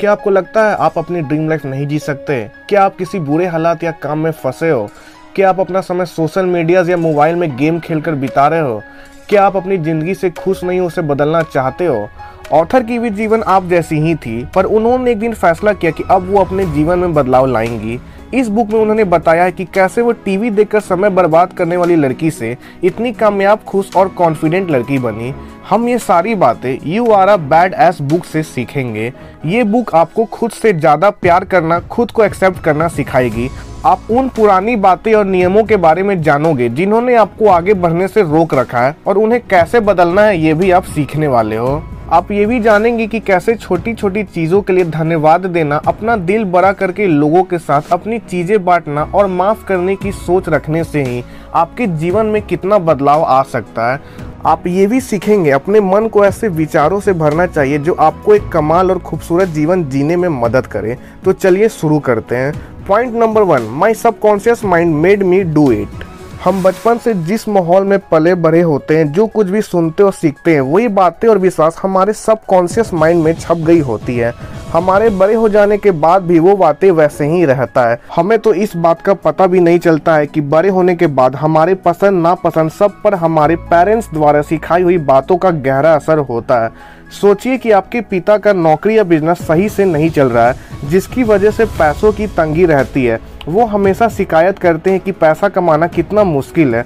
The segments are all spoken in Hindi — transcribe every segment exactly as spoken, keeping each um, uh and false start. क्या आपको लगता है आप अपनी ड्रीम लाइफ नहीं जी सकते? क्या आप किसी बुरे हालात या काम में फंसे हो? क्या आप अपना समय सोशल मीडियाज या मोबाइल में गेम खेलकर बिता रहे हो? क्या आप अपनी ज़िंदगी से खुश नहीं हो, उसे बदलना चाहते हो? ऑथर की भी जीवन आप जैसी ही थी, पर उन्होंने एक दिन फैसला किया कि अब वो अपने जीवन में बदलाव लाएंगी। इस बुक में उन्होंने बताया है कि कैसे वो टीवी देखकर समय बर्बाद करने वाली लड़की से इतनी कामयाब, खुश और कॉन्फिडेंट लड़की बनी। हम ये सारी बातें you are a badass book से सीखेंगे। ये बुक आपको खुद से ज़्यादा प्यार करना, खुद को एक्सेप्ट करना सिखाएगी। आप उन पुरानी बातें और नियमों के बारे में जानोगे जिन्होंने आपको आगे बढ़ने से रोक रखा है, और उन्हें कैसे बदलना है ये भी आप सीखने वाले हो। आप ये भी जानेंगे कि कैसे छोटी छोटी चीज़ों के लिए धन्यवाद देना, अपना दिल बड़ा करके लोगों के साथ अपनी चीज़ें बांटना और माफ़ करने की सोच रखने से ही आपके जीवन में कितना बदलाव आ सकता है। आप ये भी सीखेंगे अपने मन को ऐसे विचारों से भरना चाहिए जो आपको एक कमाल और खूबसूरत जीवन जीने में मदद करे। तो चलिए शुरू करते हैं। Point number one, my subconscious mind made me do it. हम बचपन से जिस माहौल में पले बड़े होते हैं, जो कुछ भी सुनते और सीखते हैं, वही बातें और विश्वास हमारे सबकॉन्शियस माइंड में छप गई होती है। हमारे बड़े हो जाने के बाद भी वो बातें वैसे ही रहता है। हमें तो इस बात का पता भी नहीं चलता है कि बड़े होने के बाद हमारे पसंद नापसंद सब पर हमारे पेरेंट्स द्वारा सिखाई हुई बातों का गहरा असर होता है। सोचिए कि आपके पिता का नौकरी या बिजनेस सही से नहीं चल रहा है, जिसकी वजह से पैसों की तंगी रहती है। वो हमेशा शिकायत करते हैं कि पैसा कमाना कितना मुश्किल है।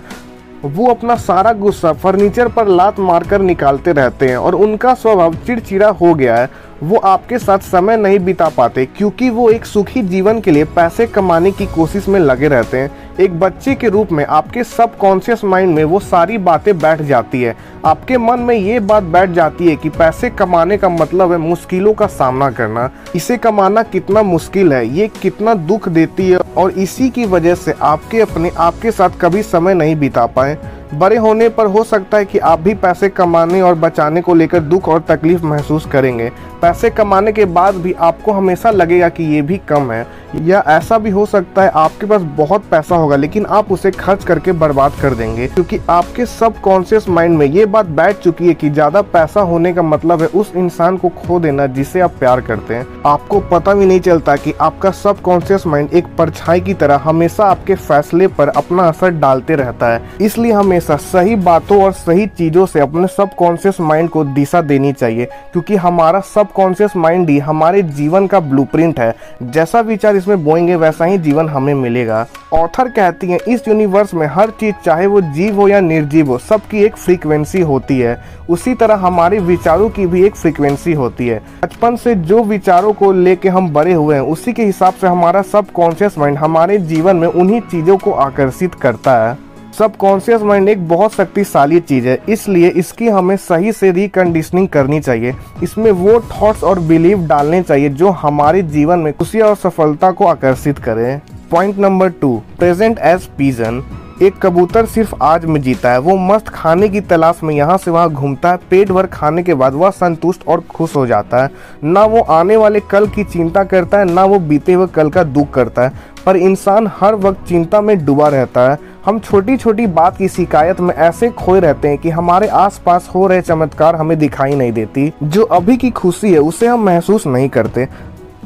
वो अपना सारा गुस्सा फर्नीचर पर लात मारकर निकालते रहते हैं और उनका स्वभाव चिड़चिड़ा हो गया है। वो आपके साथ समय नहीं बिता पाते क्योंकि वो एक सुखी जीवन के लिए पैसे कमाने की कोशिश में लगे रहते हैं। एक बच्चे के रूप में आपके सबकॉन्शियस माइंड में वो सारी बातें बैठ जाती है। आपके मन में ये बात बैठ जाती है कि पैसे कमाने का मतलब है मुश्किलों का सामना करना, इसे कमाना कितना मुश्किल है, ये कितना दुख देती है, और इसी की वजह से आपके अपने आपके साथ कभी समय नहीं बिता पाए। बड़े होने पर हो सकता है कि आप भी पैसे कमाने और बचाने को लेकर दुख और तकलीफ महसूस करेंगे। पैसे कमाने के बाद भी आपको हमेशा लगेगा कि ये भी कम है, या ऐसा भी हो सकता है आपके पास बहुत पैसा होगा लेकिन आप उसे खर्च करके बर्बाद कर देंगे, क्योंकि आपके सबकॉन्शियस माइंड में ये बात बैठ चुकी है कि ज़्यादा पैसा होने का मतलब है उस इंसान को खो देना जिसे आप प्यार करते हैं। आपको पता भी नहीं चलता कि आपका सबकॉन्शियस माइंड एक परछाई की तरह हमेशा आपके फैसले पर अपना असर डालते रहता है। इसलिए हमें सही बातों और सही चीजों से अपने सबकॉन्शियस माइंड को दिशा देनी चाहिए, क्योंकि हमारा सबकॉन्शियस माइंड ही हमारे जीवन का ब्लूप्रिंट है। जैसा विचार इसमें बोएंगे वैसा ही जीवन हमें मिलेगा। ऑथर कहती हैं, इस यूनिवर्स में हर चीज, चाहे वो जीव हो या निर्जीव हो, सबकी एक फ्रीक्वेंसी होती है। उसी तरह हमारे विचारों की भी एक फ्रीक्वेंसी होती है। बचपन से जो विचारों को लेके हम बड़े हुए हैं, उसी के हिसाब से हमारा सबकॉन्शियस माइंड हमारे जीवन में उन्हीं चीजों को आकर्षित करता है। सबकॉन्शियस माइंड एक बहुत शक्तिशाली चीज़ है, इसलिए इसकी हमें सही से रिकंडीशनिंग करनी चाहिए। इसमें वो थॉट्स और बिलीव डालने चाहिए जो हमारे जीवन में खुशी और सफलता को आकर्षित करें। Point number two, present as pigeon. एक कबूतर सिर्फ आज में जीता है। वो मस्त खाने की तलाश में यहाँ से वहाँ घूमता है। पेट भर खाने के बाद वह संतुष्ट और खुश हो जाता है। ना वो आने वाले कल की चिंता करता है, ना वो बीते हुए कल का दुख करता है, पर इंसान हर वक्त चिंता में डूबा रहता है। हम छोटी छोटी बात की शिकायत में ऐसे खोए रहते हैं कि हमारे आसपास हो रहे चमत्कार हमें दिखाई नहीं देती। जो अभी की खुशी है उसे हम महसूस नहीं करते।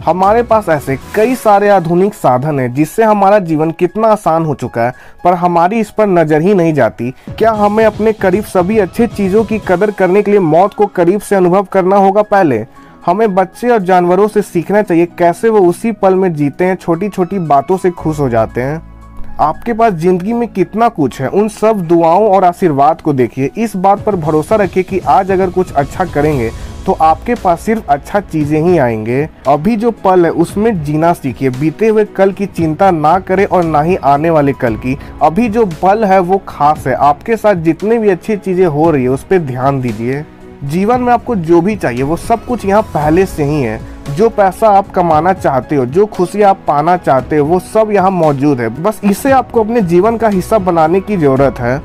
हमारे पास ऐसे कई सारे आधुनिक साधन हैं जिससे हमारा जीवन कितना आसान हो चुका है, पर हमारी इस पर नज़र ही नहीं जाती। क्या हमें अपने करीब सभी अच्छी चीज़ों की कदर करने के लिए मौत को करीब से अनुभव करना होगा? पहले हमें बच्चे और जानवरों से सीखना चाहिए कैसे वो उसी पल में जीते हैं, छोटी छोटी बातों से खुश हो जाते हैं। आपके पास ज़िंदगी में कितना कुछ है, उन सब दुआओं और आशीर्वाद को देखिए। इस बात पर भरोसा रखिए कि आज अगर कुछ अच्छा करेंगे तो आपके पास सिर्फ अच्छा चीज़ें ही आएंगे। अभी जो पल है उसमें जीना सीखिए। बीते हुए कल की चिंता ना करें और ना ही आने वाले कल की। अभी जो पल है वो खास है। आपके साथ जितनी भी अच्छी चीज़ें हो रही है उस पर ध्यान दीजिए। जीवन में आपको जो भी चाहिए वो सब कुछ यहाँ पहले से ही है। जो पैसा आप कमाना चाहते हो, जो खुशी आप पाना चाहते हो, वो सब यहाँ मौजूद है। बस इसे आपको अपने जीवन का हिस्सा बनाने की ज़रूरत है।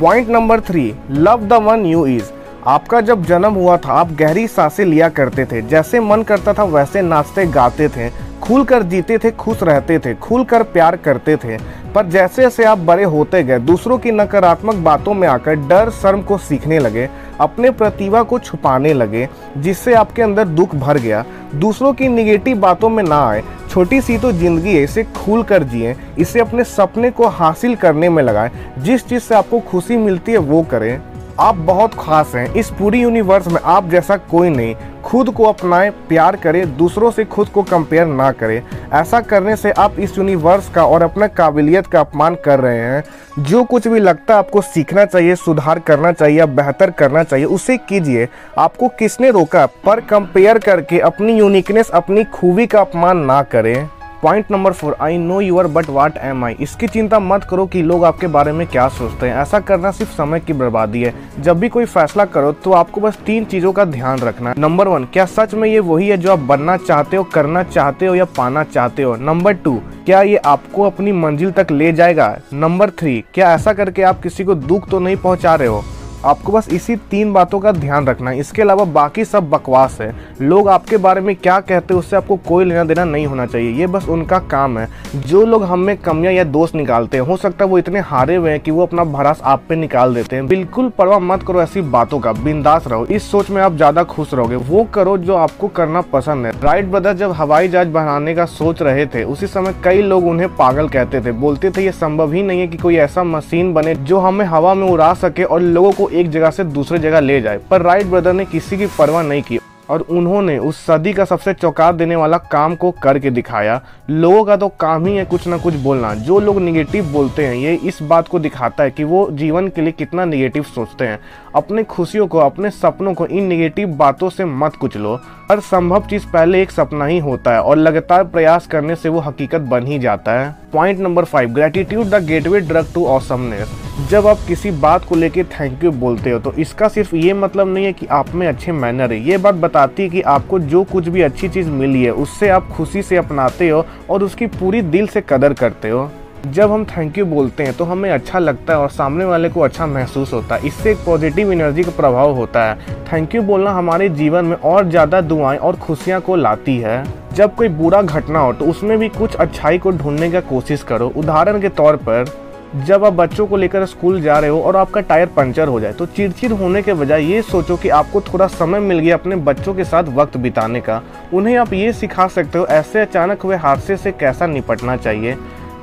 Point number three, love the one you is. आपका जब जन्म हुआ था आप गहरी सांसें लिया करते थे, जैसे मन करता था वैसे नाचते गाते थे, खुलकर जीते थे, खुश रहते थे, खुलकर प्यार करते थे। पर जैसे जैसे आप बड़े होते गए, दूसरों की नकारात्मक बातों में आकर डर शर्म को सीखने लगे, अपने प्रतिभा को छुपाने लगे, जिससे आपके अंदर दुख भर गया। दूसरों की निगेटिव बातों में ना आए, छोटी सी तो ज़िंदगी है, इसे खुल कर जिए, इसे अपने सपने को हासिल करने में लगाएं, जिस चीज़ से आपको खुशी मिलती है वो करें। आप बहुत खास हैं, इस पूरी यूनिवर्स में आप जैसा कोई नहीं। खुद को अपनाएं, प्यार करें, दूसरों से खुद को कंपेयर ना करें। ऐसा करने से आप इस यूनिवर्स का और अपना काबिलियत का अपमान कर रहे हैं। जो कुछ भी लगता है आपको सीखना चाहिए, सुधार करना चाहिए, बेहतर करना चाहिए, उसे कीजिए। आपको किसने रोका? पर कंपेयर करके अपनी यूनिकनेस, अपनी खूबी का अपमान ना करें। Point number four, I know you are but what am I. इसकी चिंता मत करो कि लोग आपके बारे में क्या सोचते हैं। ऐसा करना सिर्फ समय की बर्बादी है। जब भी कोई फैसला करो तो आपको बस तीन चीज़ों का ध्यान रखना है। नंबर वन, क्या सच में ये वही है जो आप बनना चाहते हो, करना चाहते हो या पाना चाहते हो? नंबर टू, क्या ये आपको अपनी मंजिल तक ले जाएगा? नंबर थ्री, क्या ऐसा करके आप किसी को दुख तो नहीं पहुँचा रहे हो? आपको बस इसी तीन बातों का ध्यान रखना है। इसके अलावा बाकी सब बकवास है। लोग आपके बारे में क्या कहते हैं उससे आपको कोई लेना देना नहीं होना चाहिए। ये बस उनका काम है। जो लोग हम में कमियां या दोष निकालते हैं, हो सकता है वो इतने हारे हुए हैं कि वो अपना भरास आप पे निकाल देते हैं। बिल्कुल परवाह मत करो ऐसी बातों का, बिंदास रहो। इस सोच में आप ज़्यादा खुश रहोगे। वो करो जो आपको करना पसंद है। राइट ब्रदर्स जब हवाई जहाज बनाने का सोच रहे थे, उसी समय कई लोग उन्हें पागल कहते थे। बोलते थे ये संभव ही नहीं है कि कोई ऐसा मशीन बने जो हमें हवा में उड़ा सके और लोगों को एक जगह से दूसरे जगह ले जाए। पर राइट ब्रदर ने किसी की परवाह नहीं की और उन्होंने उस सदी का सबसे चौंका देने वाला काम को करके दिखाया। लोगों का तो काम ही है कुछ ना कुछ बोलना। जो लोग निगेटिव बोलते हैं, ये इस बात को दिखाता है कि वो जीवन के लिए कितना निगेटिव सोचते हैं। अपने खुशियों को, अपने सपनों को इन निगेटिव बातों से मत कुचलो। हर संभव चीज़ पहले एक सपना ही होता है और लगातार प्रयास करने से वो हकीकत बन ही जाता है। Point number five, gratitude the gateway drug to awesomeness. जब आप किसी बात को लेके थैंक यू बोलते हो तो इसका सिर्फ ये मतलब नहीं है कि आप में अच्छे मैनर है। ये बात बताती है कि आपको जो कुछ भी अच्छी चीज़ मिली है उससे आप खुशी से अपनाते हो और उसकी पूरी दिल से कदर करते हो। जब हम थैंक यू बोलते हैं तो हमें अच्छा लगता है और सामने वाले को अच्छा महसूस होता है। इससे एक पॉजिटिव एनर्जी का प्रभाव होता है। थैंक यू बोलना हमारे जीवन में और ज़्यादा दुआएं और खुशियां को लाती है। जब कोई बुरा घटना हो तो उसमें भी कुछ अच्छाई को ढूंढने का कोशिश करो। उदाहरण के तौर पर जब आप बच्चों को लेकर स्कूल जा रहे हो और आपका टायर पंचर हो जाए तो चिड़चिड़ होने के बजाय ये सोचो कि आपको थोड़ा समय मिल गया अपने बच्चों के साथ वक्त बिताने का। उन्हें आप ये सिखा सकते हो ऐसे अचानक हुए हादसे से कैसा निपटना चाहिए।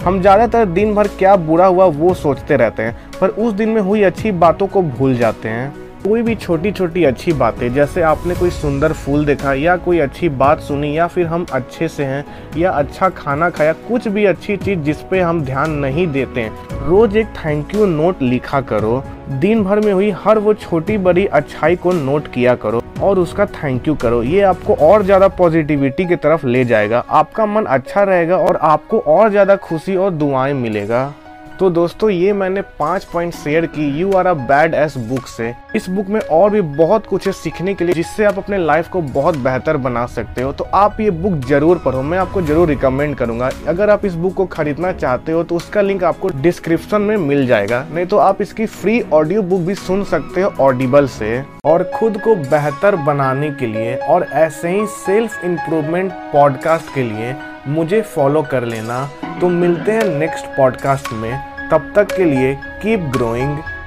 हम ज़्यादातर दिन भर क्या बुरा हुआ वो सोचते रहते हैं, पर उस दिन में हुई अच्छी बातों को भूल जाते हैं। कोई भी छोटी छोटी अच्छी बातें, जैसे आपने कोई सुंदर फूल देखा या कोई अच्छी बात सुनी या फिर हम अच्छे से हैं या अच्छा खाना खाया, कुछ भी अच्छी चीज़ जिस पे हम ध्यान नहीं देते हैं, रोज़ एक थैंक यू नोट लिखा करो। दिन भर में हुई हर वो छोटी बड़ी अच्छाई को नोट किया करो और उसका थैंक यू करो। ये आपको और ज़्यादा पॉजिटिविटी की तरफ ले जाएगा। आपका मन अच्छा रहेगा और आपको और ज़्यादा खुशी और दुआएँ मिलेगा। तो दोस्तों, ये मैंने पाँच पॉइंट शेयर की you are a badass book से। इस बुक में और भी बहुत कुछ है सीखने के लिए, जिससे आप अपने लाइफ को बहुत बेहतर बना सकते हो। तो आप ये बुक जरूर पढ़ो, मैं आपको जरूर रिकमेंड करूँगा। अगर आप इस बुक को खरीदना चाहते हो तो उसका लिंक आपको डिस्क्रिप्शन में मिल जाएगा। नहीं तो आप इसकी फ्री ऑडियो बुक भी सुन सकते हो ऑडिबल से। और खुद को बेहतर बनाने के लिए और ऐसे ही सेल्फ इम्प्रूवमेंट पॉडकास्ट के लिए मुझे फॉलो कर लेना। तो मिलते हैं नेक्स्ट पॉडकास्ट में। तब तक के लिए कीप ग्रोइंग।